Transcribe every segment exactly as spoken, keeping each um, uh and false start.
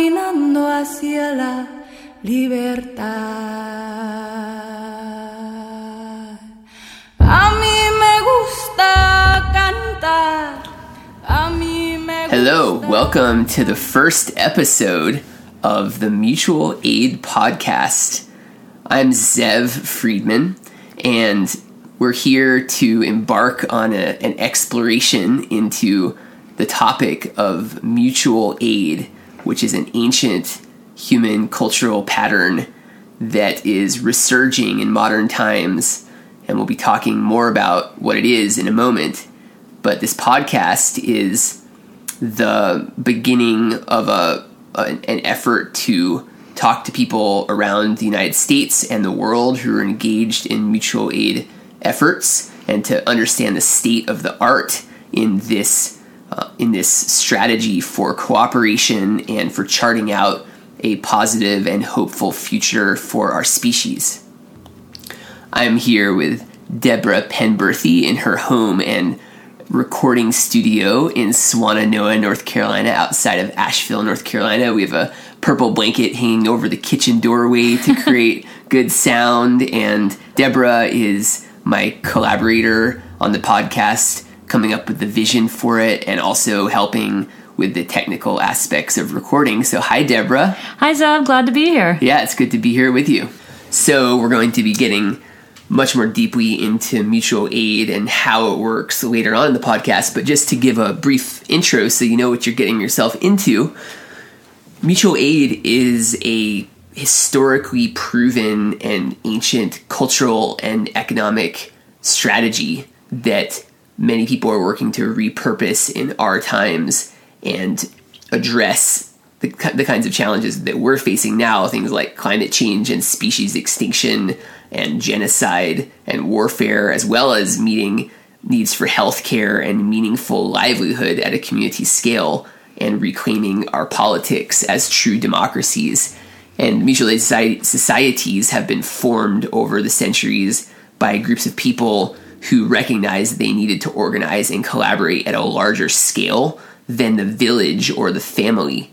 caminando hacia la libertad. A mí me gusta cantar. A mí me gusta. Hello, welcome to the first episode of the Mutual Aid Podcast. I'm Zev Friedman, and we're here to embark on a, an exploration into the topic of mutual aid, which is an ancient human cultural pattern that is resurging in modern times, and we'll be talking more about what it is in a moment. But this podcast is the beginning of a, a an effort to talk to people around the United States and the world who are engaged in mutual aid efforts, and to understand the state of the art in this uh, in this strategy for cooperation and for charting out a positive and hopeful future for our species. I'm here with Debra Penberthy in her home and recording studio in Swannanoa, North Carolina, outside of Asheville, North Carolina. We have a purple blanket hanging over the kitchen doorway to create good sound, and Debra is my collaborator on the podcast, coming up with the vision for it and also helping with the technical aspects of recording. So hi, Debra. Hi, Zev. Glad to be here. Yeah, it's good to be here with you. So we're going to be getting much more deeply into mutual aid and how it works later on in the podcast. But just to give a brief intro so you know what you're getting yourself into, mutual aid is a historically proven and ancient cultural and economic strategy that many people are working to repurpose in our times and address the, the kinds of challenges that we're facing now, things like climate change and species extinction and genocide and warfare, as well as meeting needs for healthcare and meaningful livelihood at a community scale and reclaiming our politics as true democracies. And mutual aid societies have been formed over the centuries by groups of people who recognized they needed to organize and collaborate at a larger scale than the village or the family.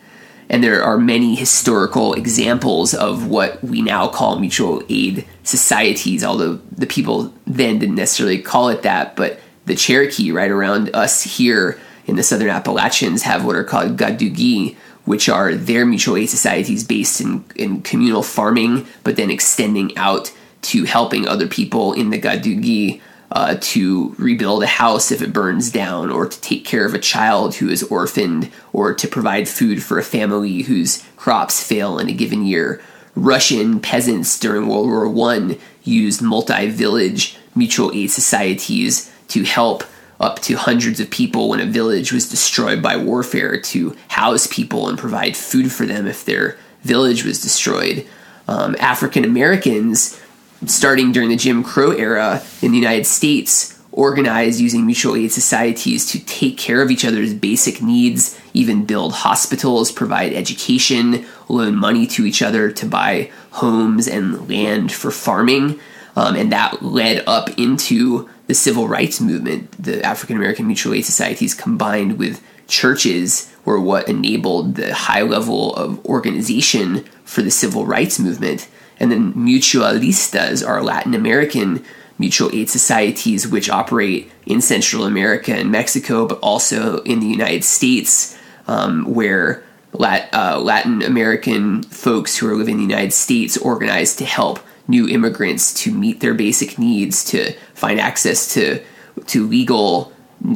And there are many historical examples of what we now call mutual aid societies, although the people then didn't necessarily call it that. But the Cherokee right around us here in the Southern Appalachians have what are called Gadugi, which are their mutual aid societies based in, in communal farming, but then extending out to helping other people in the Gadugi uh, to rebuild a house if it burns down, or to take care of a child who is orphaned, or to provide food for a family whose crops fail in a given year. Russian peasants during World War One used multi-village mutual aid societies to help up to hundreds of people when a village was destroyed by warfare, to house people and provide food for them if their village was destroyed. Um, African Americans, starting during the Jim Crow era in the United States, organized using mutual aid societies to take care of each other's basic needs, even build hospitals, provide education, loan money to each other to buy homes and land for farming. Um, and that led up into the civil rights movement. The African-American mutual aid societies combined with churches were what enabled the high level of organization for the civil rights movement. And then mutualistas are Latin American mutual aid societies, which operate in Central America and Mexico, but also in the United States, um, where Lat- uh, Latin American folks who are living in the United States organize to help new immigrants to meet their basic needs, to find access to to legal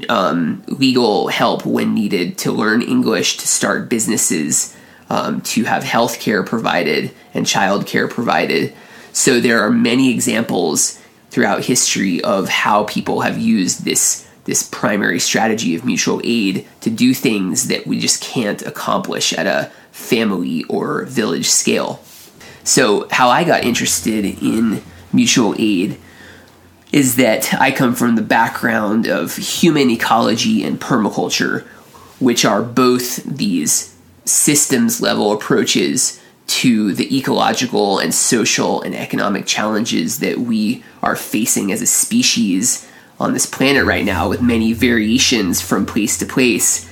um, legal help when needed, to learn English, to start businesses, um, to have health care provided and child care provided. So there are many examples throughout history of how people have used this this primary strategy of mutual aid to do things that we just can't accomplish at a family or village scale. So how I got interested in mutual aid is that I come from the background of human ecology and permaculture, which are both these systems-level approaches to the ecological and social and economic challenges that we are facing as a species on this planet right now, with many variations from place to place.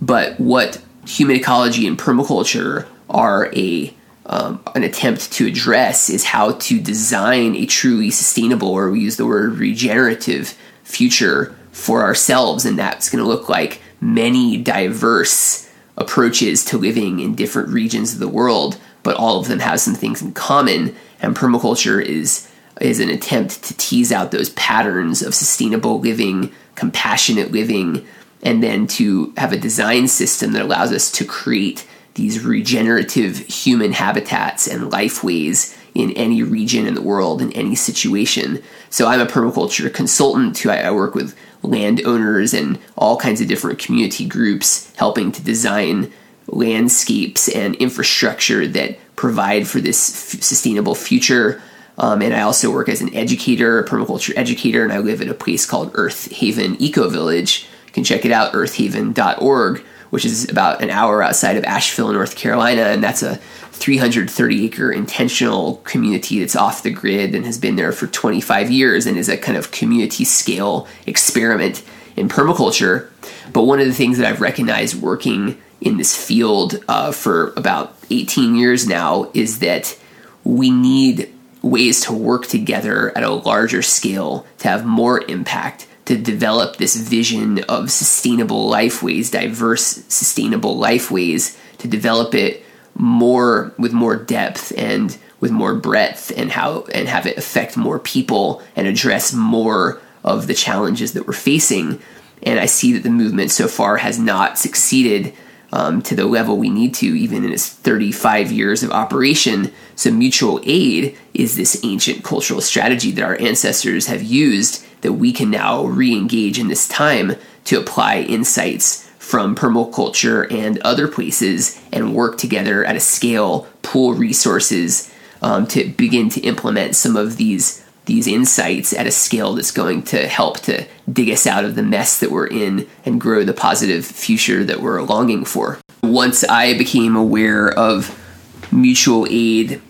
But what human ecology and permaculture are a um, an attempt to address is how to design a truly sustainable, or we use the word regenerative, future for ourselves. And that's going to look like many diverse approaches to living in different regions of the world, but all of them have some things in common. And permaculture is is an attempt to tease out those patterns of sustainable living, compassionate living, and then to have a design system that allows us to create these regenerative human habitats and lifeways in any region in the world, in any situation. So I'm a permaculture consultant who I work with landowners and all kinds of different community groups, helping to design landscapes and infrastructure that provide for this f- sustainable future. Um, and I also work as an educator, a permaculture educator, and I live at a place called Earth Haven Eco Village. You can check it out, earth haven dot org, which is about an hour outside of Asheville, North Carolina, and that's a three hundred thirty acre intentional community that's off the grid and has been there for twenty-five years and is a kind of community scale experiment in permaculture. But one of the things that I've recognized working in this field uh, for about eighteen years now is that we need ways to work together at a larger scale to have more impact, to develop this vision of sustainable lifeways, diverse sustainable lifeways, to develop it more with more depth and with more breadth, and how and have it affect more people and address more of the challenges that we're facing. And I see that the movement so far has not succeeded um, to the level we need to, even in its thirty-five years of operation. So mutual aid is this ancient cultural strategy that our ancestors have used that we can now re-engage in this time to apply insights from permaculture and other places and work together at a scale, pool resources um, to begin to implement some of these these insights at a scale that's going to help to dig us out of the mess that we're in and grow the positive future that we're longing for. Once I became aware of mutual aid,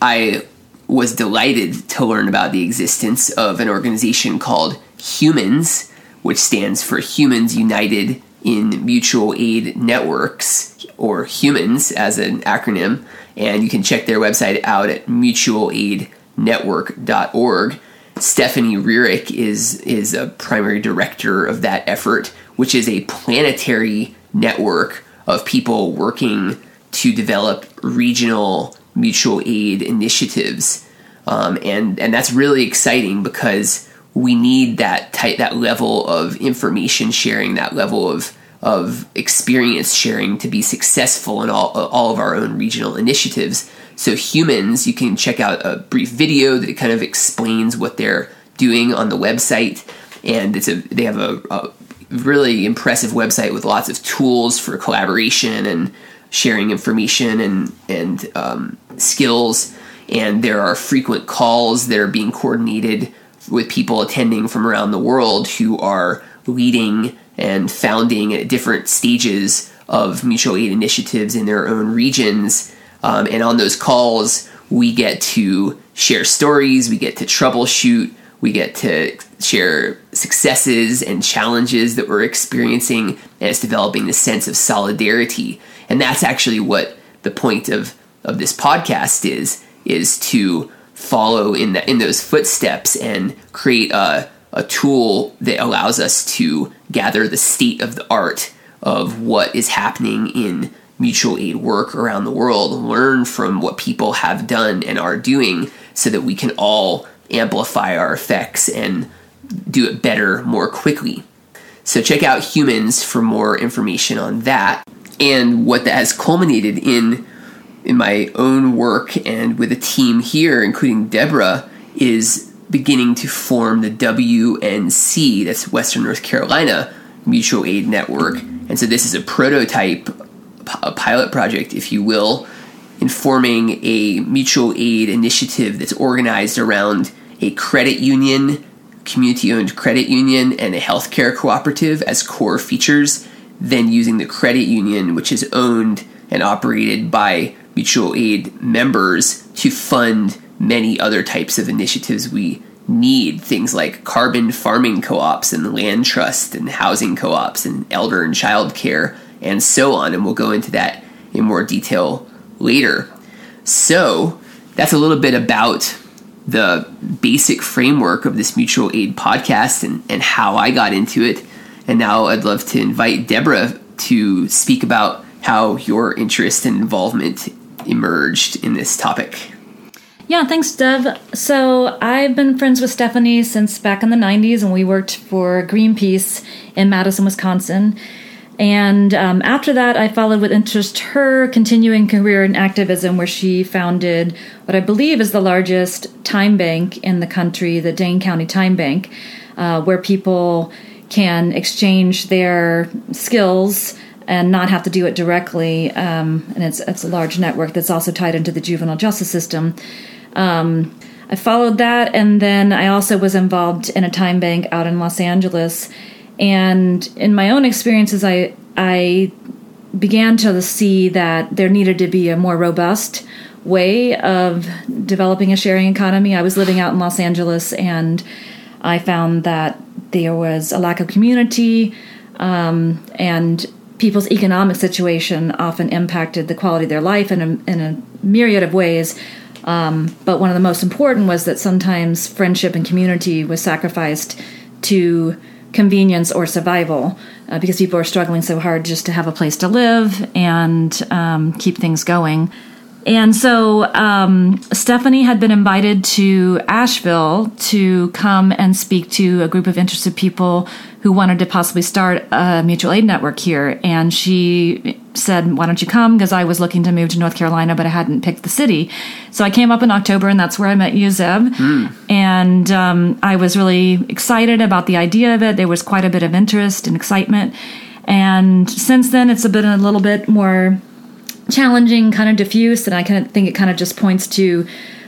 I was delighted to learn about the existence of an organization called HUMANS, which stands for Humans United in Mutual Aid Networks, or HUMANS as an acronym. And you can check their website out at mutual aid network dot org. Stephanie Rierick is, is a primary director of that effort, which is a planetary network of people working to develop regional mutual aid initiatives. Um, and, and that's really exciting because we need that type, that level of information sharing, that level of, of experience sharing to be successful in all, all of our own regional initiatives. So HUMANS, you can check out a brief video that kind of explains what they're doing on the website. And it's a, they have a, a really impressive website with lots of tools for collaboration and sharing information and, and um, skills. And there are frequent calls that are being coordinated with people attending from around the world who are leading and founding at different stages of mutual aid initiatives in their own regions. Um, and on those calls, we get to share stories, we get to troubleshoot, we get to share successes and challenges that we're experiencing, and it's developing this sense of solidarity. And that's actually what the point of, of this podcast is, is to follow in the, in those footsteps and create a, a tool that allows us to gather the state of the art of what is happening in mutual aid work around the world, learn from what people have done and are doing so that we can all amplify our effects and do it better more quickly. So check out HUMANS for more information on that. And what that has culminated in, in my own work and with a team here, including Debra, is beginning to form the W N C, that's Western North Carolina Mutual Aid Network. And so this is a prototype, a pilot project, if you will, informing a mutual aid initiative that's organized around a credit union, community-owned credit union, and a healthcare cooperative as core features, then using the credit union, which is owned and operated by mutual aid members, to fund many other types of initiatives we need, things like carbon farming co-ops and land trust and housing co-ops and elder and child care and so on. And we'll go into that in more detail later. So that's a little bit about the basic framework of this mutual aid podcast and, and how I got into it. And now I'd love to invite Debra to speak about how your interest and involvement emerged in this topic. Yeah, thanks, Dev. So I've been friends with Stephanie since back in the nineties, and we worked for Greenpeace in Madison, Wisconsin. And um, after that, I followed with interest her continuing career in activism, where she founded what I believe is the largest time bank in the country, the Dane County Time Bank, uh, where people can exchange their skills and not have to do it directly. Um, and it's, it's a large network that's also tied into the juvenile justice system. Um, I followed that, and then I also was involved in a time bank out in Los Angeles. And in my own experiences, I I began to see that there needed to be a more robust way of developing a sharing economy. I was living out in Los Angeles, and I found that there was a lack of community, um, and people's economic situation often impacted the quality of their life in a, in a myriad of ways. Um, but one of the most important was that sometimes friendship and community was sacrificed to convenience or survival, uh, because people are struggling so hard just to have a place to live and um, keep things going. And so um, Stephanie had been invited to Asheville to come and speak to a group of interested people who wanted to possibly start a mutual aid network here. And she said, why don't you come? Because I was looking to move to North Carolina, but I hadn't picked the city. So I came up in October, and that's where I met you, Zev. Mm. And um, I was really excited about the idea of it. There was quite a bit of interest and excitement. And since then, it's been a little bit more challenging, kind of diffuse, and I kind of think it kind of just points to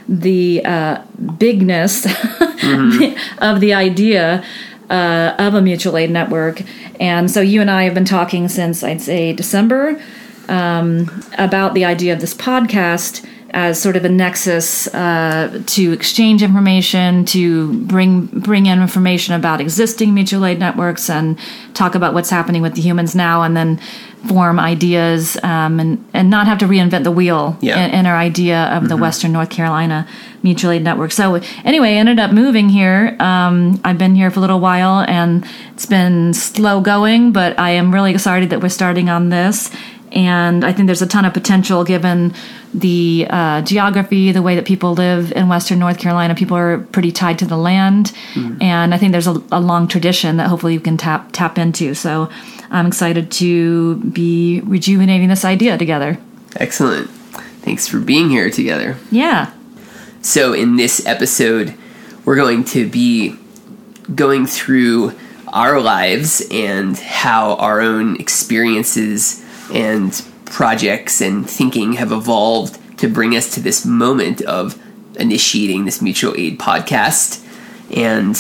the uh, bigness mm-hmm. of the idea uh, of a mutual aid network. And so you and I have been talking since, I'd say, December um, about the idea of this podcast as sort of a nexus uh, to exchange information, to bring bring in information about existing mutual aid networks and talk about what's happening with the humans now, and then form ideas um, and, and not have to reinvent the wheel yeah. in, in our idea of mm-hmm. the Western North Carolina Mutual Aid Network. So anyway, I ended up moving here. Um, I've been here for a little while, and it's been slow going, but I am really excited that we're starting on this. And I think there's a ton of potential given the uh, geography, the way that people live in Western North Carolina. People are pretty tied to the land. Mm. And I think there's a, a long tradition that hopefully you can tap tap into. So I'm excited to be rejuvenating this idea together. Excellent. Thanks for being here together. Yeah. So in this episode, we're going to be going through our lives and how our own experiences and projects and thinking have evolved to bring us to this moment of initiating this mutual aid podcast, and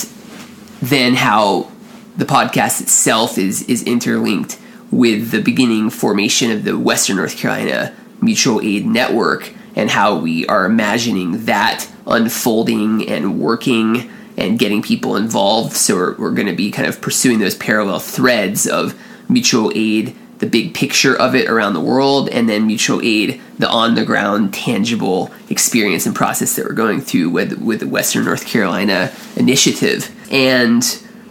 then how the podcast itself is is interlinked with the beginning formation of the Western North Carolina Mutual Aid Network, and how we are imagining that unfolding and working and getting people involved. So we're, we're going to be kind of pursuing those parallel threads of mutual aid, the big picture of it around the world, and then mutual aid, the on-the-ground, tangible experience and process that we're going through with, with the Western North Carolina initiative. And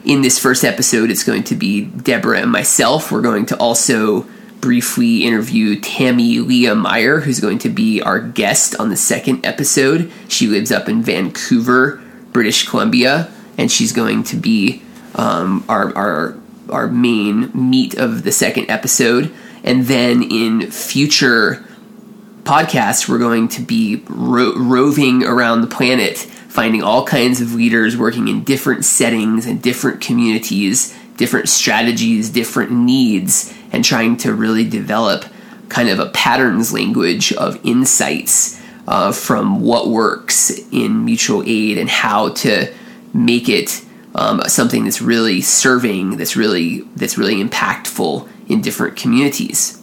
in this first episode, it's going to be Deborah and myself. We're going to also briefly interview Tammy Lea Meyer, who's going to be our guest on the second episode. She lives up in Vancouver, British Columbia, and she's going to be um, our our our main meat of the second episode. And then in future podcasts, we're going to be ro- roving around the planet, finding all kinds of leaders working in different settings and different communities, different strategies, different needs, and trying to really develop kind of a patterns language of insights uh, from what works in mutual aid and how to make it Um, something that's really serving, that's really that's really impactful in different communities.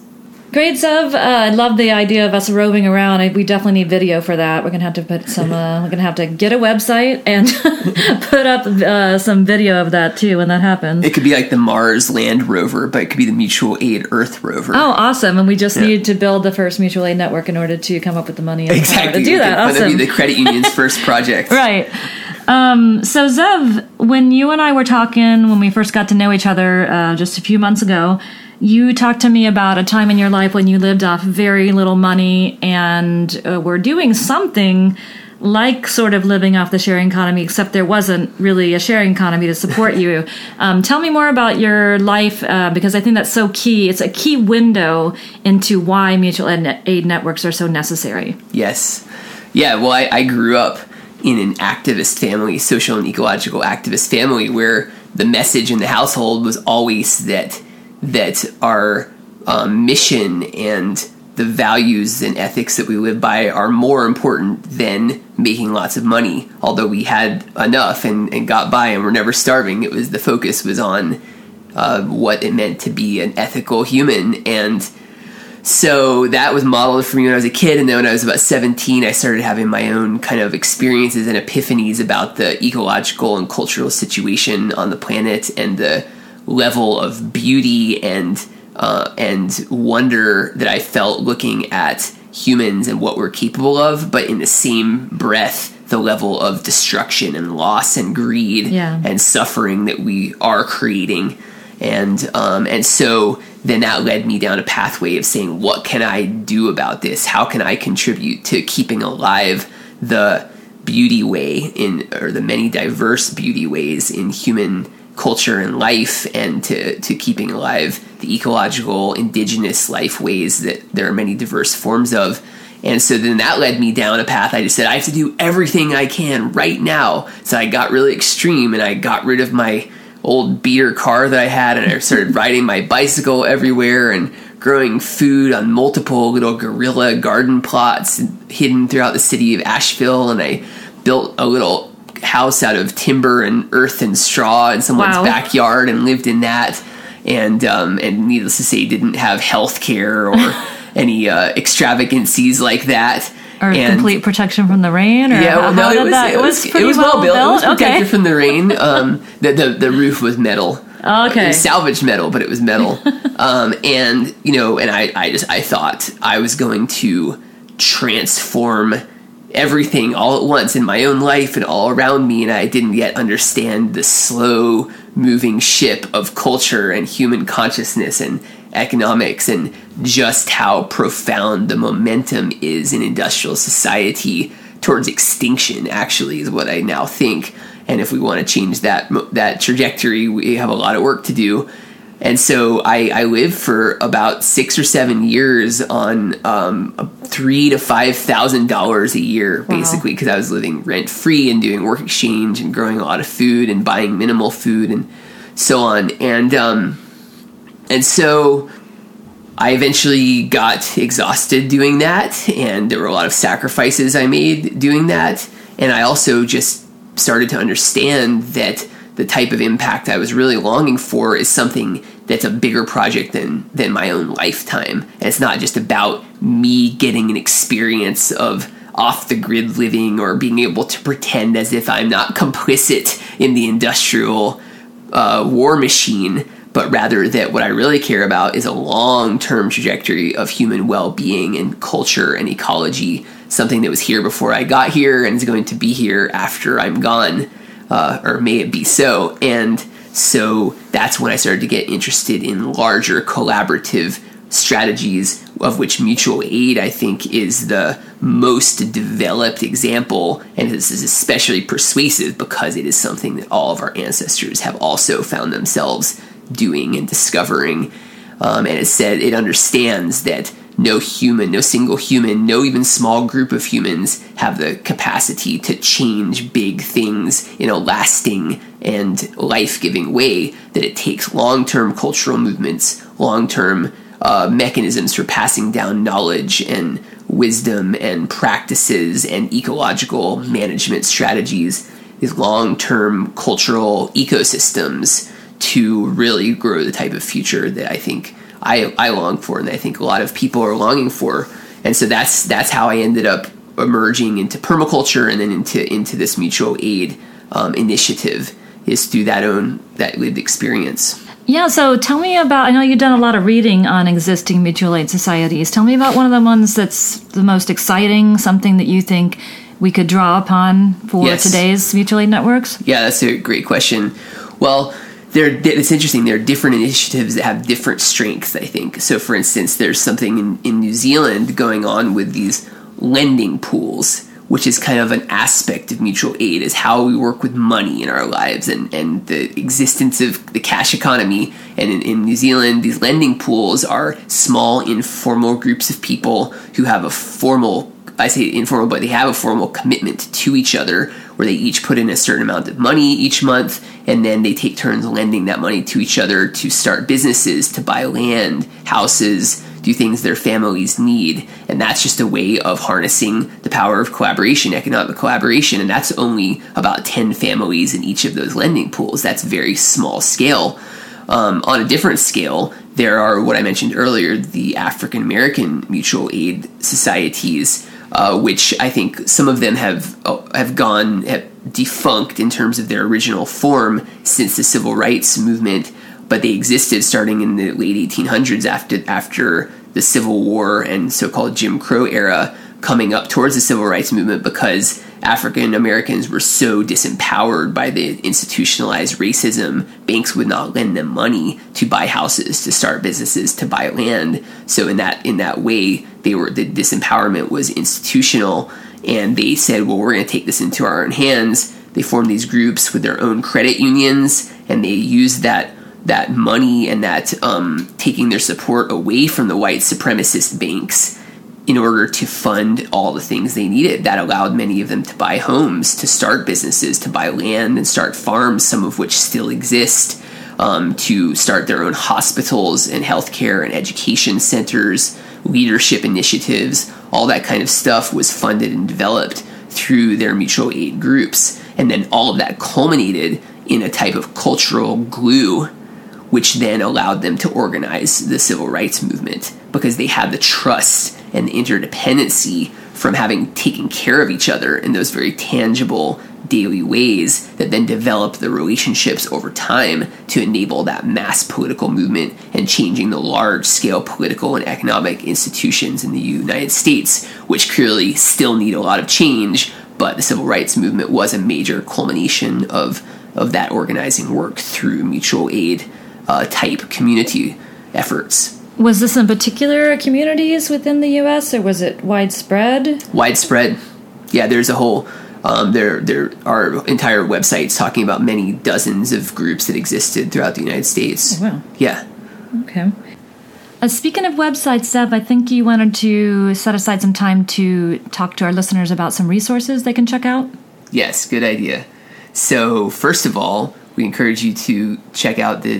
Great, Zev. Uh, I love the idea of us roving around. I, we definitely need video for that. We're gonna have to put some. Uh, we're gonna have to get a website and put up uh, some video of that too when that happens. It could be like the Mars Land Rover, but it could be the Mutual Aid Earth Rover. Oh, awesome! And we just yeah. need to build the first Mutual Aid Network in order to come up with the money and exactly. to do that. Awesome. That'd be the credit union's first project, right? Um, so Zev, when you and I were talking when we first got to know each other uh, just a few months ago. You talked to me about a time in your life when you lived off very little money and uh, were doing something like sort of living off the sharing economy, except there wasn't really a sharing economy to support you. Um, tell me more about your life, uh, because I think that's so key. It's a key window into why mutual aid networks are so necessary. Yes. Yeah, well, I, I grew up in an activist family, social and ecological activist family, where the message in the household was always that that our um, mission and the values and ethics that we live by are more important than making lots of money. Although we had enough and, and got by and were never starving, it was the focus was on uh, what it meant to be an ethical human. And so that was modeled for me when I was a kid. And then when I was about seventeen, I started having my own kind of experiences and epiphanies about the ecological and cultural situation on the planet and the level of beauty and uh, and wonder that I felt looking at humans and what we're capable of, but in the same breath, the level of destruction and loss and greed yeah. and suffering that we are creating. And um, and so then that led me down a pathway of saying, what can I do about this? How can I contribute to keeping alive the beauty way in, or the many diverse beauty ways in human culture and life, and to, to keeping alive the ecological, indigenous life ways that there are many diverse forms of. And so then that led me down a path. I just said, I have to do everything I can right now. So I got really extreme, and I got rid of my old beater car that I had, and I started riding my bicycle everywhere and growing food on multiple little guerrilla garden plots hidden throughout the city of Asheville. And I built a little house out of timber and earth and straw in someone's wow. backyard, and lived in that, and um, and needless to say, didn't have health care or any uh, extravagancies like that, or and, complete protection from the rain. Or yeah, well, no, it was, that, it was it was, it was well, well built. built. It was protected okay. from the rain. Um, the, the the roof was metal. Okay, it was salvaged metal, but it was metal. um, and you know, and I, I just I thought I was going to transform everything all at once in my own life and all around me, and I didn't yet understand the slow moving ship of culture and human consciousness and economics, and just how profound the momentum is in industrial society towards extinction, actually, is what I now think. And if we want to change that that trajectory, we have a lot of work to do. And so I, I lived for about six or seven years on um, three to five thousand dollars a year, wow. basically, because I was living rent free and doing work exchange and growing a lot of food and buying minimal food and so on. And um, and so I eventually got exhausted doing that, and there were a lot of sacrifices I made doing that. And I also just started to understand that the type of impact I was really longing for is something that's a bigger project than than my own lifetime. And it's not just about me getting an experience of off-the-grid living or being able to pretend as if I'm not complicit in the industrial uh, war machine, but rather that what I really care about is a long-term trajectory of human well-being and culture and ecology, something that was here before I got here and is going to be here after I'm gone. Uh, or may it be so. And so that's when I started to get interested in larger collaborative strategies, of which mutual aid, I think, is the most developed example. And this is especially persuasive because it is something that all of our ancestors have also found themselves doing and discovering. Um, and it said it understands that no human, no single human, no even small group of humans have the capacity to change big things in a lasting and life-giving way, that it takes long-term cultural movements, long-term uh, mechanisms for passing down knowledge and wisdom and practices and ecological management strategies, these long-term cultural ecosystems, to really grow the type of future that I think I, I long for, and I think a lot of people are longing for. And so that's that's how I ended up emerging into permaculture and then into into this mutual aid um, initiative, is through that own that lived experience. Yeah, so tell me about, I know you've done a lot of reading on existing mutual aid societies. Tell me about one of the ones that's the most exciting, something that you think we could draw upon for yes. today's mutual aid networks? Yeah, that's a great question. Well, there, it's interesting. There are different initiatives that have different strengths, I think. So, for instance, there's something in, in New Zealand going on with these lending pools, which is kind of an aspect of mutual aid, is how we work with money in our lives and, and the existence of the cash economy. And in, in New Zealand, these lending pools are small, informal groups of people who have a formal, I say informal, but they have a formal commitment to each other, where they each put in a certain amount of money each month, and then they take turns lending that money to each other to start businesses, to buy land, houses, do things their families need. And that's just a way of harnessing the power of collaboration, economic collaboration. And that's only about ten families in each of those lending pools. That's very small scale. Um, on a different scale, there are what I mentioned earlier, the African American mutual aid societies, uh, which I think some of them have uh, have gone have defunct in terms of their original form since the civil rights movement. But they existed starting in the late eighteen hundreds after after the Civil War and so-called Jim Crow era, coming up towards the civil rights movement, because African Americans were so disempowered by the institutionalized racism. Banks would not lend them money to buy houses, to start businesses, to buy land. So in that in that way, they were the disempowerment was institutional, and they said, well, we're going to take this into our own hands. They formed these groups with their own credit unions, and they used that that money and that um, taking their support away from the white supremacist banks in order to fund all the things they needed. That allowed many of them to buy homes, to start businesses, to buy land and start farms, some of which still exist, um, to start their own hospitals and healthcare and education centers, leadership initiatives. All that kind of stuff was funded and developed through their mutual aid groups. And then all of that culminated in a type of cultural glue, which then allowed them to organize the civil rights movement, because they had the trust and the interdependency from having taken care of each other in those very tangible daily ways that then developed the relationships over time to enable that mass political movement and changing the large-scale political and economic institutions in the United States, which clearly still need a lot of change, but the civil rights movement was a major culmination of, of that organizing work through mutual aid Uh, type community efforts. Was this in particular communities within the U S, or was it widespread? Widespread. Yeah, there's a whole, um, there there are entire websites talking about many dozens of groups that existed throughout the United States. Oh, wow. Yeah. Okay. Uh, speaking of websites, Zev, I think you wanted to set aside some time to talk to our listeners about some resources they can check out. Yes, good idea. So, first of all, we encourage you to check out the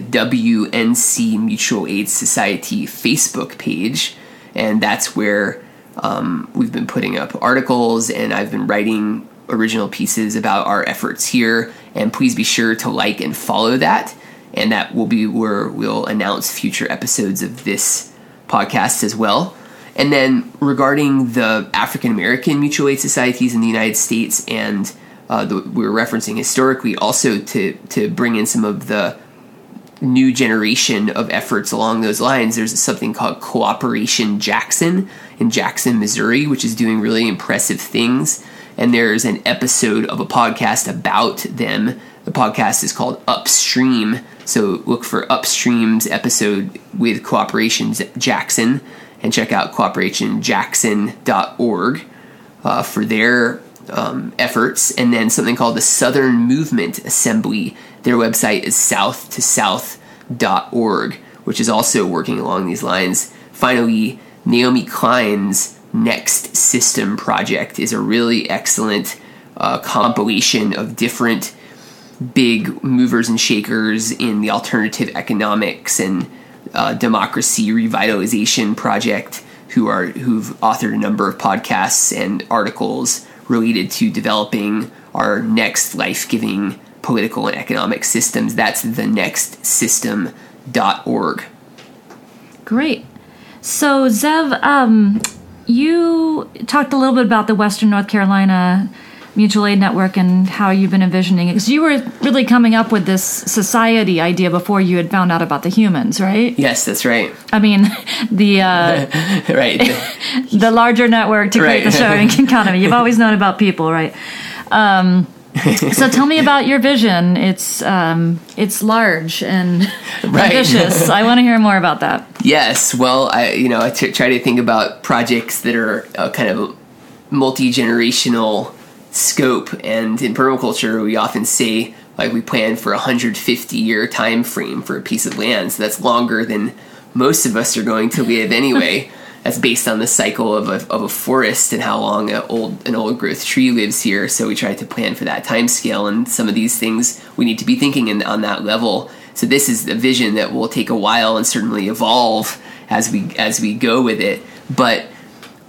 W N C Mutual Aid Society Facebook page, and that's where um, we've been putting up articles, and I've been writing original pieces about our efforts here. And please be sure to like and follow that, and that will be where we'll announce future episodes of this podcast as well. And then regarding the African American mutual aid societies in the United States and Uh, the, we were referencing historically, also to, to bring in some of the new generation of efforts along those lines. There's something called Cooperation Jackson in Jackson, Missouri, which is doing really impressive things. And there's an episode of a podcast about them. The podcast is called Upstream. So look for Upstream's episode with Cooperation Jackson and check out cooperation jackson dot org uh, for their Um, efforts, and then something called the Southern Movement Assembly. Their website is south to south dot org, which is also working along these lines. Finally, Naomi Klein's Next System Project is a really excellent uh, compilation of different big movers and shakers in the alternative economics and uh, democracy revitalization project who are who've authored a number of podcasts and articles related to developing our next life-giving political and economic systems. That's the next system dot org. Great. So, Zev, um, you talked a little bit about the Western North Carolina Mutual Aid Network and how you've been envisioning it, because you were really coming up with this society idea before you had found out about the humans, right? Yes, that's right. I mean, the uh, right the larger network to create right. the sharing economy. You've always known about people, right? Um, so tell me about your vision. It's um, it's large and right. ambitious. I want to hear more about that. Yes. Well, I you know I t- try to think about projects that are uh, kind of multi-generational scope, and in permaculture we often say like we plan for a one hundred fifty year time frame for a piece of land, so that's longer than most of us are going to live anyway. That's based on the cycle of a, of a forest and how long a old, an old growth tree lives here, so we try to plan for that time scale, and some of these things we need to be thinking in, on that level. So this is a vision that will take a while and certainly evolve as we as we go with it, but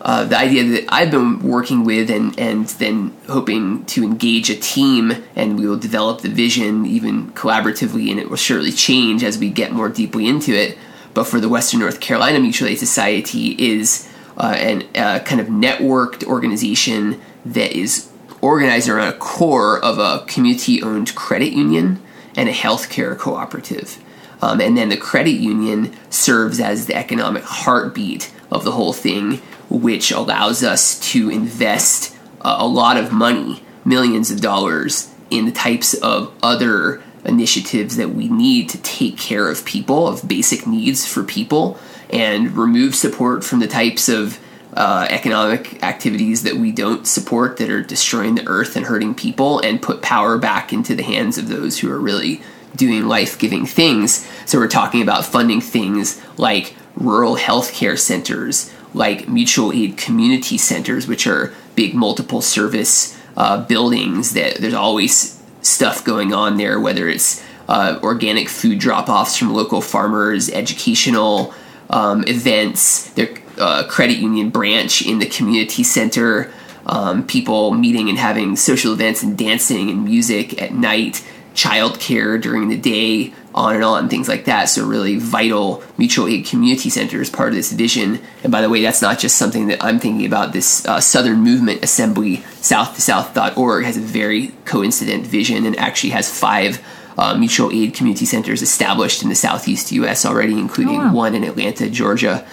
Uh, the idea that I've been working with and, and then hoping to engage a team, and we will develop the vision even collaboratively, and it will surely change as we get more deeply into it. But for the Western North Carolina Mutual Aid Society is uh, an, a kind of networked organization that is organized around a core of a community-owned credit union and a healthcare cooperative. Um, and then the credit union serves as the economic heartbeat of the whole thing, which allows us to invest uh, a lot of money, millions of dollars, in the types of other initiatives that we need to take care of people, of basic needs for people, and remove support from the types of uh, economic activities that we don't support that are destroying the earth and hurting people, and put power back into the hands of those who are really doing life-giving things. So we're talking about funding things like rural healthcare centers, like mutual aid community centers, which are big multiple service uh, buildings that there's always stuff going on there, whether it's uh, organic food drop-offs from local farmers, educational um, events, their uh, credit union branch in the community center, um, people meeting and having social events and dancing and music at night, childcare during the day, on and on, things like that. So really vital mutual aid community center is part of this vision. And by the way, that's not just something that I'm thinking about. This uh, Southern Movement Assembly, south to south dot org, has a very coincident vision and actually has five uh, mutual aid community centers established in the southeast U S already, including oh, wow. one in Atlanta, Georgia.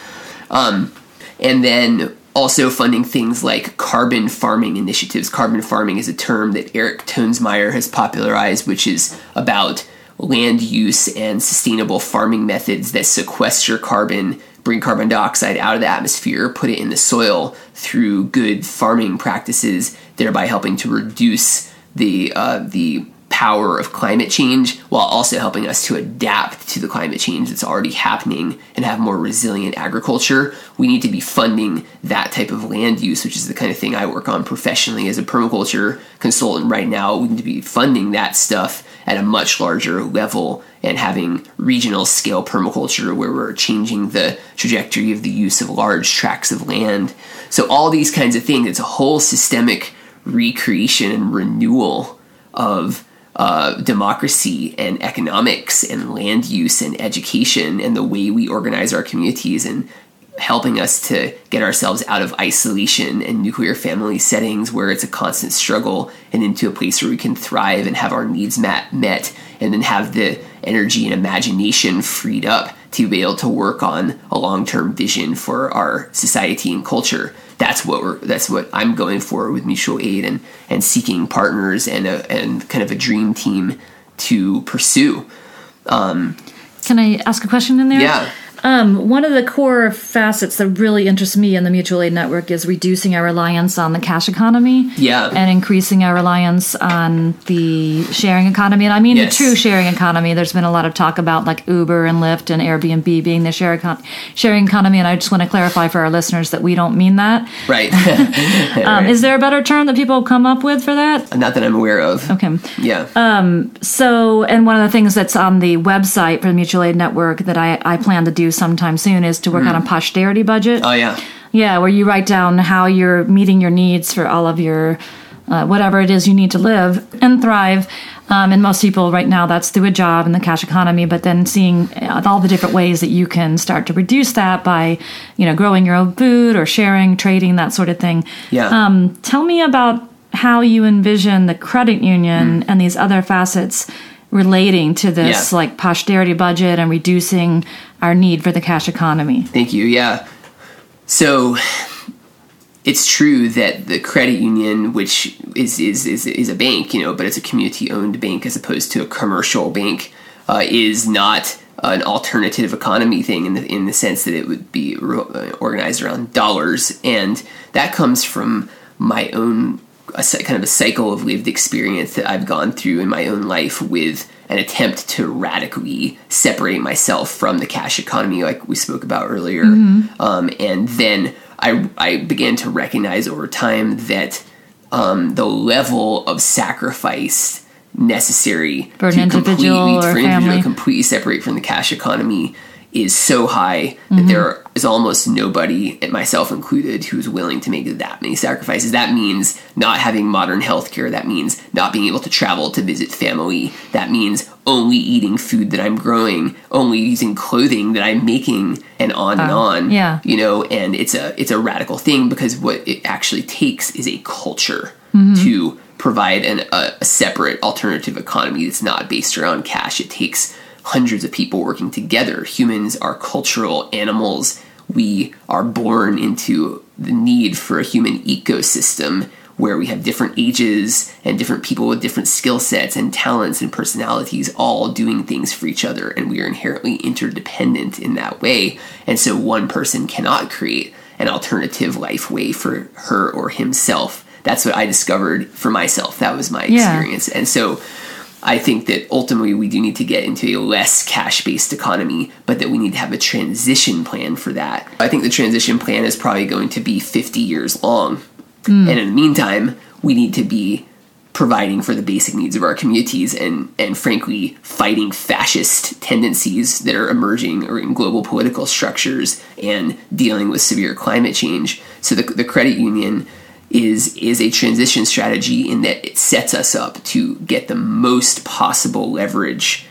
Um, and then also funding things like carbon farming initiatives. Carbon farming is a term that Eric Tonesmeyer has popularized, which is about land use and sustainable farming methods that sequester carbon, bring carbon dioxide out of the atmosphere, put it in the soil through good farming practices, thereby helping to reduce the uh, the power of climate change, while also helping us to adapt to the climate change that's already happening and have more resilient agriculture. We need to be funding that type of land use, which is the kind of thing I work on professionally as a permaculture consultant right now. We need to be funding that stuff at a much larger level and having regional scale permaculture where we're changing the trajectory of the use of large tracts of land. So all these kinds of things, it's a whole systemic recreation and renewal of uh, democracy and economics and land use and education and the way we organize our communities, and helping us to get ourselves out of isolation and nuclear family settings where it's a constant struggle, and into a place where we can thrive and have our needs met, met and then have the energy and imagination freed up to be able to work on a long-term vision for our society and culture. That's what we're, that's what I'm going for with mutual aid, and, and seeking partners and a, and kind of a dream team to pursue. Um, Can I ask a question in there? Yeah. Um, one of the core facets that really interests me in the Mutual Aid Network is reducing our reliance on the cash economy yeah. and increasing our reliance on the sharing economy. And I mean yes. the true sharing economy. There's been a lot of talk about like Uber and Lyft and Airbnb being the share econ- sharing economy. And I just want to clarify for our listeners that we don't mean that. Right. um, right. Is there a better term that people come up with for that? Not that I'm aware of. Okay. Yeah. Um, so, and one of the things that's on the website for the Mutual Aid Network that I, I plan to do sometime soon is to work mm. on a posterity budget. Oh yeah. Yeah, where you write down how you're meeting your needs for all of your uh, whatever it is you need to live and thrive. Um, and most people right now, that's through a job and the cash economy, but then seeing all the different ways that you can start to reduce that by, you know, growing your own food or sharing, trading, that sort of thing. Yeah. Um, tell me about how you envision the credit union mm. and these other facets relating to this, yeah. like posterity budget and reducing our need for the cash economy. Thank you. Yeah. So it's true that the credit union, which is, is, is, is a bank, you know, but it's a community-owned bank as opposed to a commercial bank, uh, is not an alternative economy thing in the, in the sense that it would be organized around dollars. And that comes from my own a, kind of a cycle of lived experience that I've gone through in my own life with an attempt to radically separate myself from the cash economy, like we spoke about earlier. Mm-hmm. Um, and then I, I began to recognize over time that um, the level of sacrifice necessary for an to individual completely, or for an individual completely separate from the cash economy is so high mm-hmm. that there is almost nobody, myself included, who's willing to make that many sacrifices. That means not having modern healthcare. That means not being able to travel to visit family. That means only eating food that I'm growing, only using clothing that I'm making, and on uh, and on. Yeah. You know, and it's a it's a radical thing because what it actually takes is a culture mm-hmm. to provide an, a, a separate alternative economy that's not based around cash. It takes hundreds of people working together. Humans are cultural animals. We are born into the need for a human ecosystem where we have different ages and different people with different skill sets and talents and personalities all doing things for each other. And we are inherently interdependent in that way. And so one person cannot create an alternative life way for her or himself. That's what I discovered for myself. That was my yeah. experience. And so I think that ultimately we do need to get into a less cash-based economy, but that we need to have a transition plan for that. I think the transition plan is probably going to be fifty years long. Mm. And in the meantime, we need to be providing for the basic needs of our communities and, and frankly, fighting fascist tendencies that are emerging or in global political structures and dealing with severe climate change. So the, the credit union is is a transition strategy in that it sets us up to get the most possible leverage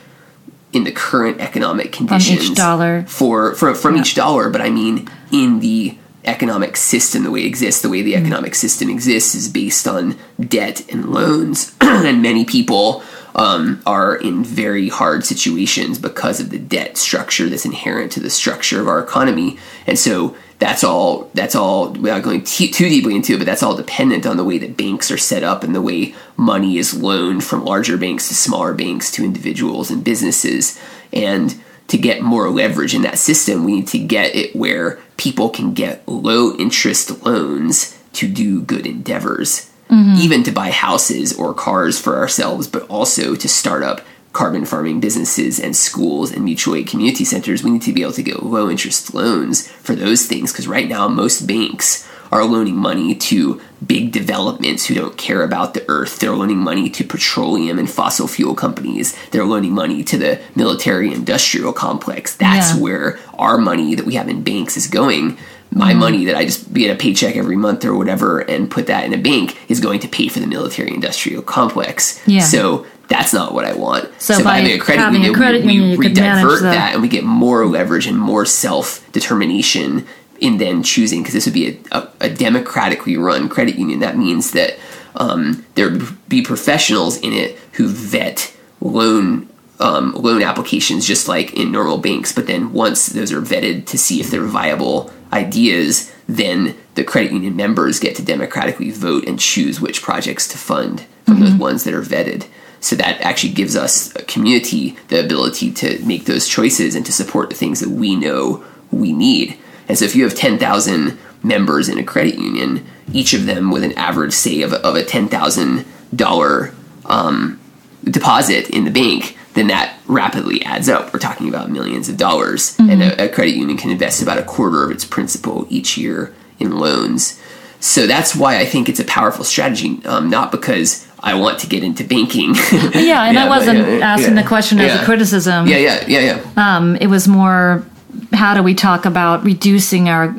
in the current economic conditions. From each dollar. For, for, from yeah. each dollar, but I mean in the economic system, the way it exists, the way the mm-hmm. economic system exists is based on debt and loans. And many people um, are in very hard situations because of the debt structure that's inherent to the structure of our economy. And so That's all, that's all, without going t- too deeply into it, but that's all dependent on the way that banks are set up and the way money is loaned from larger banks to smaller banks to individuals and businesses. And to get more leverage in that system, we need to get it where people can get low interest loans to do good endeavors, mm-hmm. even to buy houses or cars for ourselves, but also to start up carbon farming businesses and schools and mutual aid community centers. We need to be able to get low interest loans for those things because right now most banks are loaning money to big developments who don't care about the earth. They're loaning money to petroleum and fossil fuel companies. They're loaning money to the military industrial complex. That's yeah. where our money that we have in banks is going. My mm-hmm. money that I just get a paycheck every month or whatever and put that in a bank is going to pay for the military industrial complex. Yeah. So that's not what I want. So, so by having a credit union, we, we, we redivert that and we get more leverage and more self-determination in then choosing, because this would be a, a, a democratically run credit union. That means that um, there would be professionals in it who vet loan um, loan applications just like in normal banks. But then once those are vetted to see if they're viable ideas, then the credit union members get to democratically vote and choose which projects to fund from mm-hmm. those ones that are vetted. So that actually gives us a community the ability to make those choices and to support the things that we know we need. And so if you have ten thousand members in a credit union, each of them with an average, say, of a, of a ten thousand dollars um, deposit in the bank, then that rapidly adds up. We're talking about millions of dollars. Mm-hmm. And a, a credit union can invest about a quarter of its principal each year in loans. So that's why I think it's a powerful strategy, um, not because I want to get into banking. yeah, and yeah, I wasn't yeah, asking yeah, the question yeah. as a criticism. Yeah, yeah, yeah, yeah. Um, it was more, how do we talk about reducing our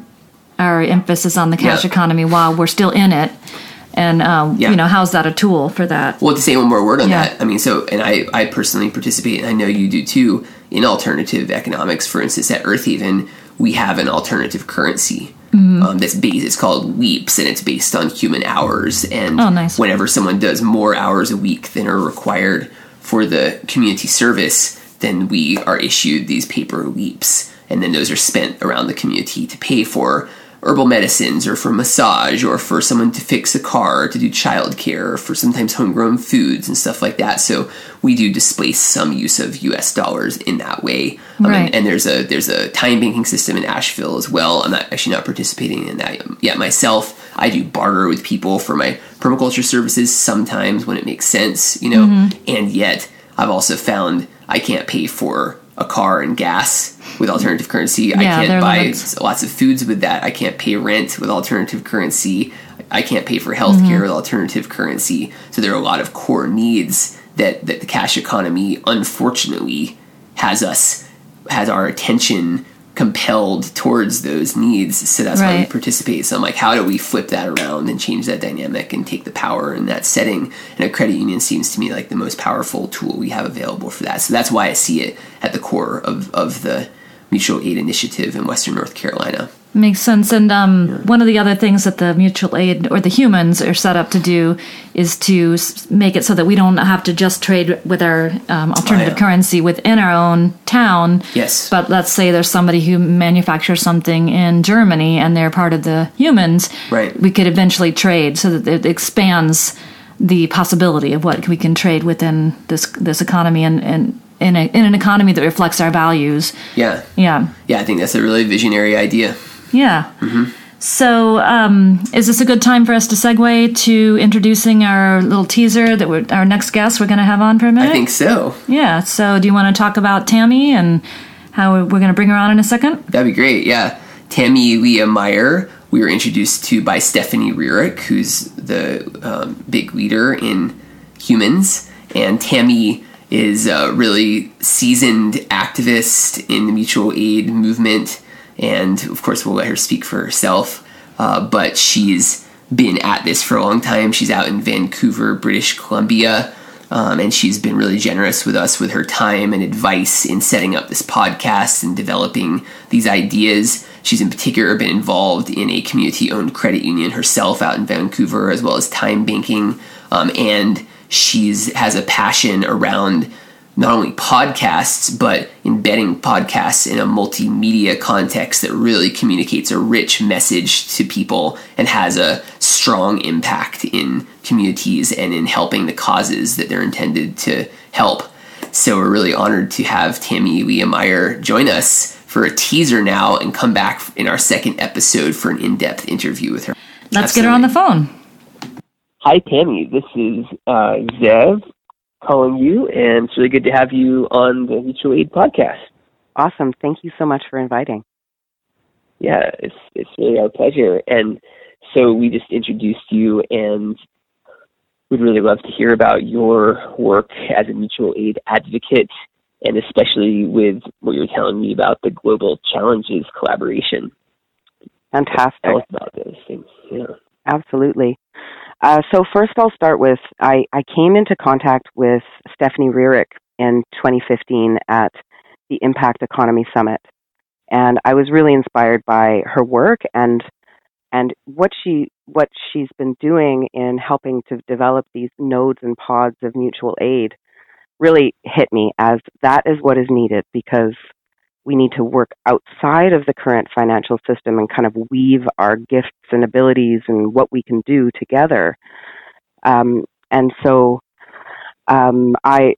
our emphasis on the cash yeah. economy while we're still in it? And, um, yeah. you know, how's that a tool for that? Well, to say one more word on yeah. that, I mean, so, and I, I personally participate, and I know you do too, in alternative economics. For instance, at Earth Haven, we have an alternative currency mm-hmm. um, that's based, it's called LEAPS, and it's based on human hours. And oh, nice. Whenever someone does more hours a week than are required for the community service, then we are issued these paper LEAPS. And then those are spent around the community to pay for herbal medicines, or for massage, or for someone to fix a car, or to do childcare, or for sometimes homegrown foods and stuff like that. So we do displace some use of U S dollars in that way. Um, right. and, and there's a there's a time banking system in Asheville as well. I'm not, actually not participating in that yet myself. I do barter with people for my permaculture services sometimes when it makes sense, you know. Mm-hmm. And yet I've also found I can't pay for a car and gas with alternative currency. Yeah, I can't buy limits. Lots of foods with that. I can't pay rent with alternative currency. I can't pay for healthcare mm-hmm. with alternative currency. So there are a lot of core needs that, that the cash economy, unfortunately, has us, has our attention compelled towards those needs. So that's right. why we participate. So I'm like, how do we flip that around and change that dynamic and take the power in that setting? And a credit union seems to me like the most powerful tool we have available for that. So that's why I see it at the core of, of the Mutual Aid Initiative in Western North Carolina. Makes sense. And um, yeah. one of the other things that the Mutual Aid or the Humans are set up to do is to make it so that we don't have to just trade with our um, alternative oh, yeah. currency within our own town. Yes. But let's say there's somebody who manufactures something in Germany and they're part of the Humans. Right. We could eventually trade so that it expands the possibility of what we can trade within this this economy and, and in, a, in an economy that reflects our values. Yeah. Yeah. Yeah, I think that's a really visionary idea. Yeah. Mm-hmm. So um, is this a good time for us to segue to introducing our little teaser that we're, our next guest we're going to have on for a minute? I think so. Yeah. So do you want to talk about Tammy and how we're going to bring her on in a second? That'd be great. Yeah. Tammy Lea Meyer, we were introduced to by Stephanie Rierick, who's the um, big leader in Humans. And Tammy is a really seasoned activist in the mutual aid movement. And, of course, we'll let her speak for herself. Uh, but she's been at this for a long time. She's out in Vancouver, British Columbia. Um, and she's been really generous with us with her time and advice in setting up this podcast and developing these ideas. She's in particular been involved in a community-owned credit union herself out in Vancouver, as well as time banking. Um, and she's has a passion around not only podcasts, but embedding podcasts in a multimedia context that really communicates a rich message to people and has a strong impact in communities and in helping the causes that they're intended to help. So we're really honored to have Tammy Lea Meyer join us for a teaser now and come back in our second episode for an in-depth interview with her. Let's Absolutely. Get her on the phone. Hi, Tammy. This is uh, Zev calling you, and it's really good to have you on the Mutual Aid podcast. Awesome. Thank you so much for inviting. Yeah, it's it's really our pleasure. And so we just introduced you, and we'd really love to hear about your work as a mutual aid advocate, and especially with what you're telling me about the Global Challenges Collaboration. Fantastic. Tell us about those things. Yeah. Absolutely. Uh, so first I'll start with, I, I came into contact with Stephanie Rierick in twenty fifteen at the Impact Economy Summit. And I was really inspired by her work and and what she what she's been doing in helping to develop these nodes and pods of mutual aid really hit me as that is what is needed, because we need to work outside of the current financial system and kind of weave our gifts and abilities and what we can do together. Um, and so um, I,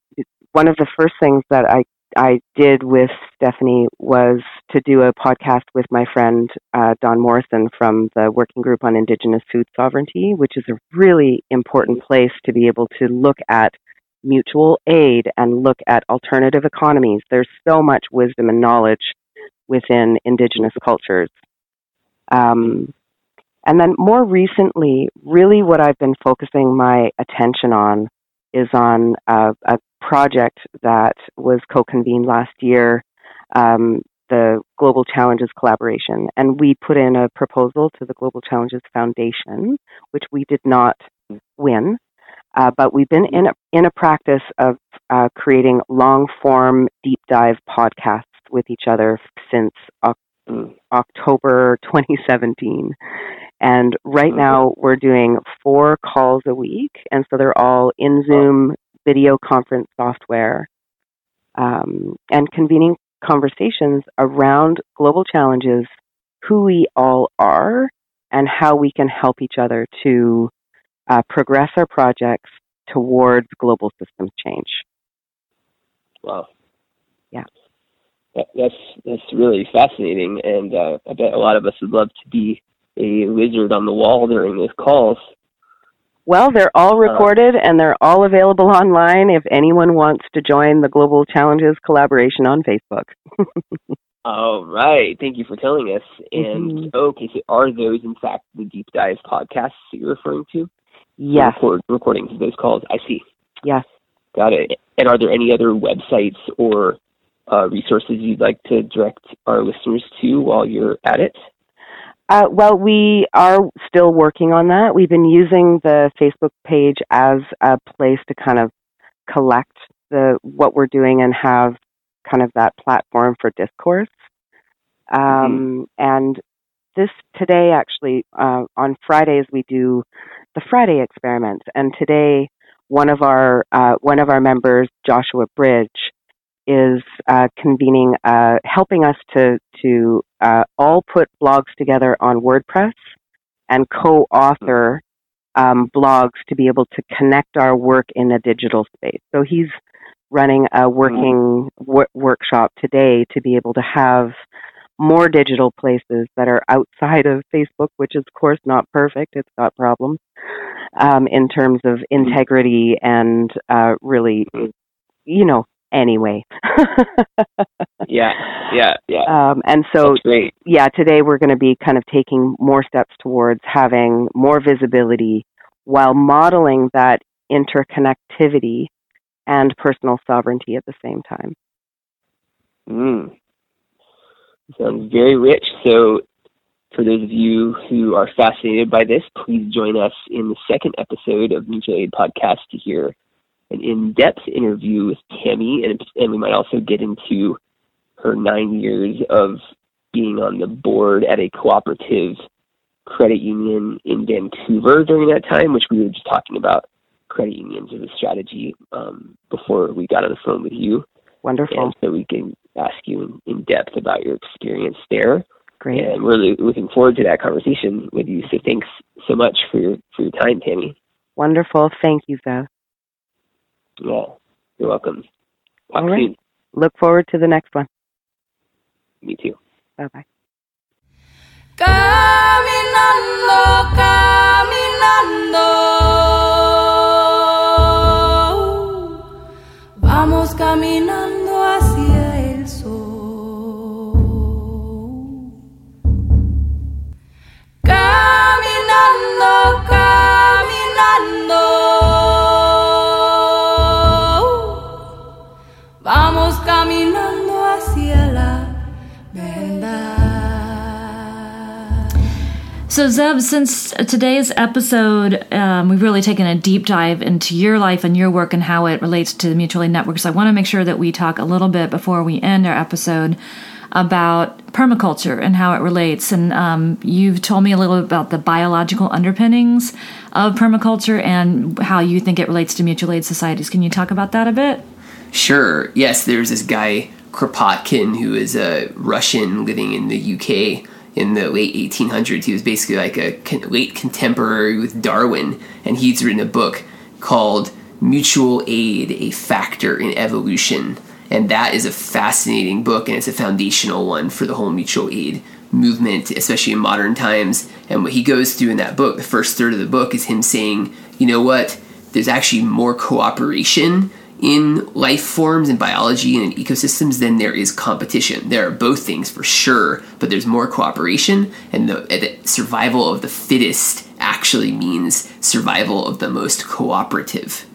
one of the first things that I, I did with Stephanie was to do a podcast with my friend uh, Don Morrison from the Working Group on Indigenous Food Sovereignty, which is a really important place to be able to look at mutual aid and look at alternative economies. There's so much wisdom and knowledge within Indigenous cultures. Um, and then more recently, really what I've been focusing my attention on is on a, a project that was co-convened last year um, the Global Challenges Collaboration. And we put in a proposal to the Global Challenges Foundation, which we did not win. Uh, but we've been in a, in a practice of uh, creating long-form, deep-dive podcasts with each other since o- October twenty seventeen. And right now, we're doing four calls a week, and so they're all in Zoom video conference software, um, and convening conversations around global challenges, who we all are, and how we can help each other to Uh, progress our projects towards global systems change. Wow. Yeah. That, that's that's really fascinating, and uh, I bet a lot of us would love to be a lizard on the wall during those calls. Well, they're all recorded, uh, and they're all available online if anyone wants to join the Global Challenges Collaboration on Facebook. All right. Thank you for telling us. And, mm-hmm. okay, so are those, in fact, the deep dive podcasts that you're referring to? Yes. Record, recordings of those calls. I see. Yes. Got it. And are there any other websites or uh, resources you'd like to direct our listeners to while you're at it? Uh, well, we are still working on that. We've been using the Facebook page as a place to kind of collect the what we're doing and have kind of that platform for discourse. Um, mm-hmm. And this today, actually, uh, on Fridays, we do the Friday experiment. And today, one of our uh, one of our members, Joshua Bridge, is uh, convening, uh, helping us to to uh, all put blogs together on WordPress and co-author um, blogs to be able to connect our work in a digital space. So he's running a working wor- workshop today to be able to have more digital places that are outside of Facebook, which is, of course, not perfect. It's got problems um, in terms of integrity and uh, really, you know, anyway. yeah, yeah, yeah. Um, and so, yeah, today we're going to be kind of taking more steps towards having more visibility while modeling that interconnectivity and personal sovereignty at the same time. Mm. Sounds very rich. So for those of you who are fascinated by this, please join us in the second episode of Mutual Aid Podcast to hear an in-depth interview with Tammy, and, and we might also get into her nine years of being on the board at a cooperative credit union in Vancouver during that time, which we were just talking about credit unions as a strategy um, before we got on the phone with you. Wonderful. And so we can ask you in depth about your experience there. Great. And we're really looking forward to that conversation with you. So thanks so much for your, for your time, Tammy. Wonderful. Thank you, Zev. Yeah, you're welcome. Talk All right. Soon. Look forward to the next one. Me too. Bye-bye. Caminando, caminando. Vamos caminando. So, Zev, since today's episode, um, we've really taken a deep dive into your life and your work and how it relates to the Mutual Aid Network. So I want to make sure that we talk a little bit before we end our episode about permaculture and how it relates. And um, you've told me a little bit about the biological underpinnings of permaculture and how you think it relates to mutual aid societies. Can you talk about that a bit? Sure. Yes, there's this guy, Kropotkin, who is a Russian living in the U K in the late eighteen hundreds. He was basically like a con- late contemporary with Darwin, and he's written a book called Mutual Aid, A Factor in Evolution. And that is a fascinating book, and it's a foundational one for the whole mutual aid movement, especially in modern times. And what he goes through in that book, the first third of the book, is him saying, you know what, there's actually more cooperation in life forms and biology and in ecosystems than there is competition. There are both things for sure, but there's more cooperation, and the, the survival of the fittest actually means survival of the most cooperative.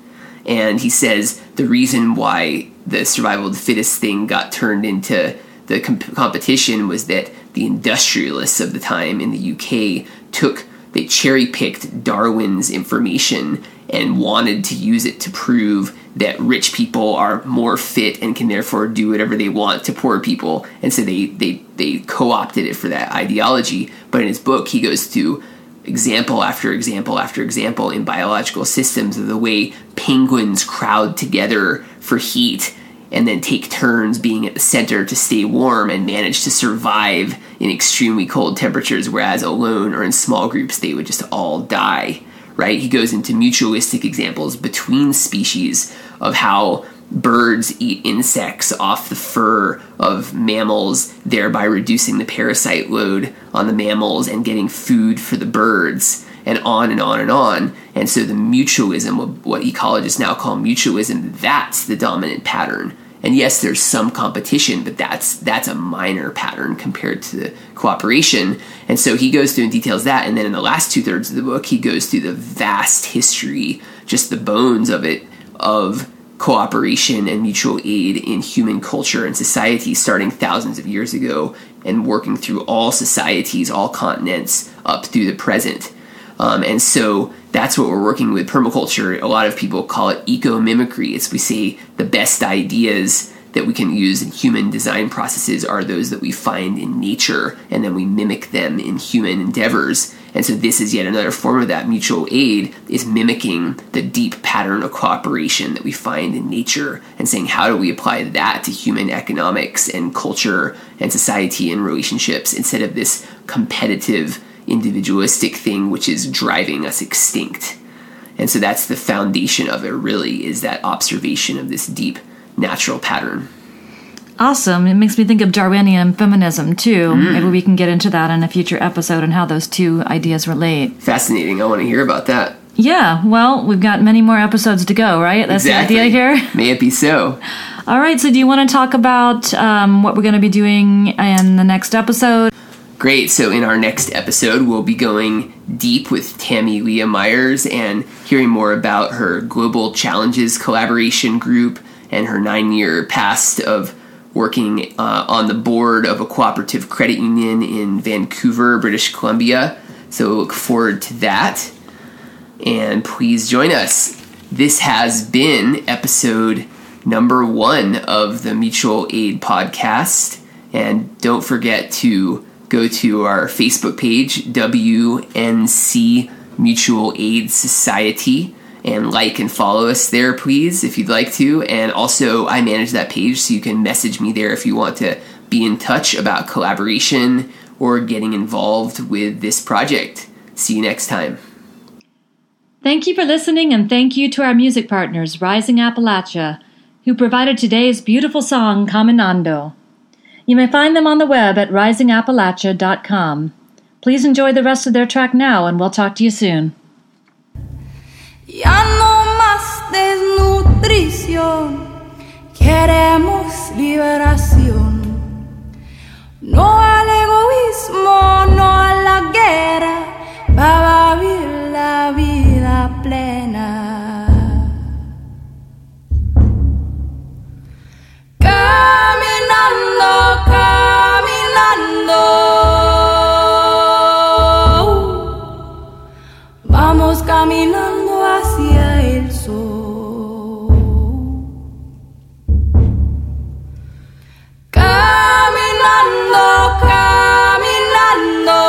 And he says the reason why the survival of the fittest thing got turned into the comp- competition was that the industrialists of the time in the U K took, they cherry-picked Darwin's information and wanted to use it to prove that rich people are more fit and can therefore do whatever they want to poor people. And so they, they, they co-opted it for that ideology. But in his book, he goes through example after example after example in biological systems of the way penguins crowd together for heat and then take turns being at the center to stay warm and manage to survive in extremely cold temperatures, whereas alone or in small groups, they would just all die, right? He goes into mutualistic examples between species of how birds eat insects off the fur of mammals, thereby reducing the parasite load on the mammals and getting food for the birds, and on and on and on. And so the mutualism, what ecologists now call mutualism, that's the dominant pattern. And yes, there's some competition, but that's that's a minor pattern compared to the cooperation. And so he goes through and details that. And then in the last two-thirds of the book, he goes through the vast history, just the bones of it, of cooperation and mutual aid in human culture and society starting thousands of years ago and working through all societies, all continents, up through the present. Um, and so that's what we're working with permaculture. A lot of people call it eco-mimicry. It's, we say, the best ideas that we can use in human design processes are those that we find in nature, and then we mimic them in human endeavors. And so this is yet another form of that. Mutual aid is mimicking the deep pattern of cooperation that we find in nature and saying, how do we apply that to human economics and culture and society and relationships instead of this competitive individualistic thing which is driving us extinct. And so that's the foundation of it, really, is that observation of this deep natural pattern. Awesome. It makes me think of Darwinian feminism, too. Mm. Maybe we can get into that in a future episode and how those two ideas relate. Fascinating. I want to hear about that. Yeah. Well, we've got many more episodes to go, right? That's exactly. The idea here? May it be so. All right. So do you want to talk about um, what we're going to be doing in the next episode? Great. So in our next episode, we'll be going deep with Tammy Lea Meyer and hearing more about her Global Challenges Collaboration group and her nine-year past of working uh, on the board of a cooperative credit union in Vancouver, British Columbia. So look forward to that. And please join us. This has been episode number one of the Mutual Aid Podcast. And don't forget to go to our Facebook page, W N C Mutual Aid Society, and like and follow us there, please, if you'd like to. And also, I manage that page, so you can message me there if you want to be in touch about collaboration or getting involved with this project. See you next time. Thank you for listening, and thank you to our music partners, Rising Appalachia, who provided today's beautiful song, Caminando. You may find them on the web at rising appalachia dot com. Please enjoy the rest of their track now, and we'll talk to you soon. Ya no más desnutrición, queremos liberación. No al egoísmo, no a la guerra, para vivir la vida plena. Caminando, caminando, vamos caminando hacia el sol. Caminando, caminando,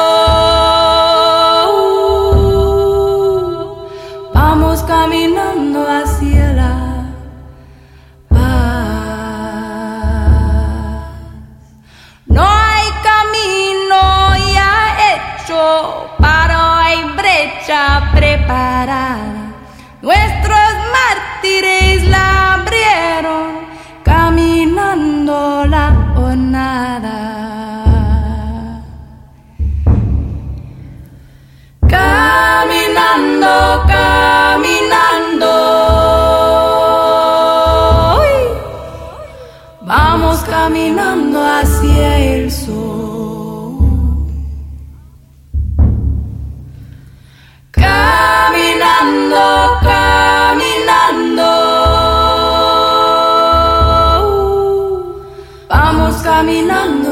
vamos caminando hacia la. Preparada, nuestros mártires la abrieron, caminando la jornada. Caminando, caminando, vamos caminando hacia el sol. Caminando, caminando, vamos Caminando.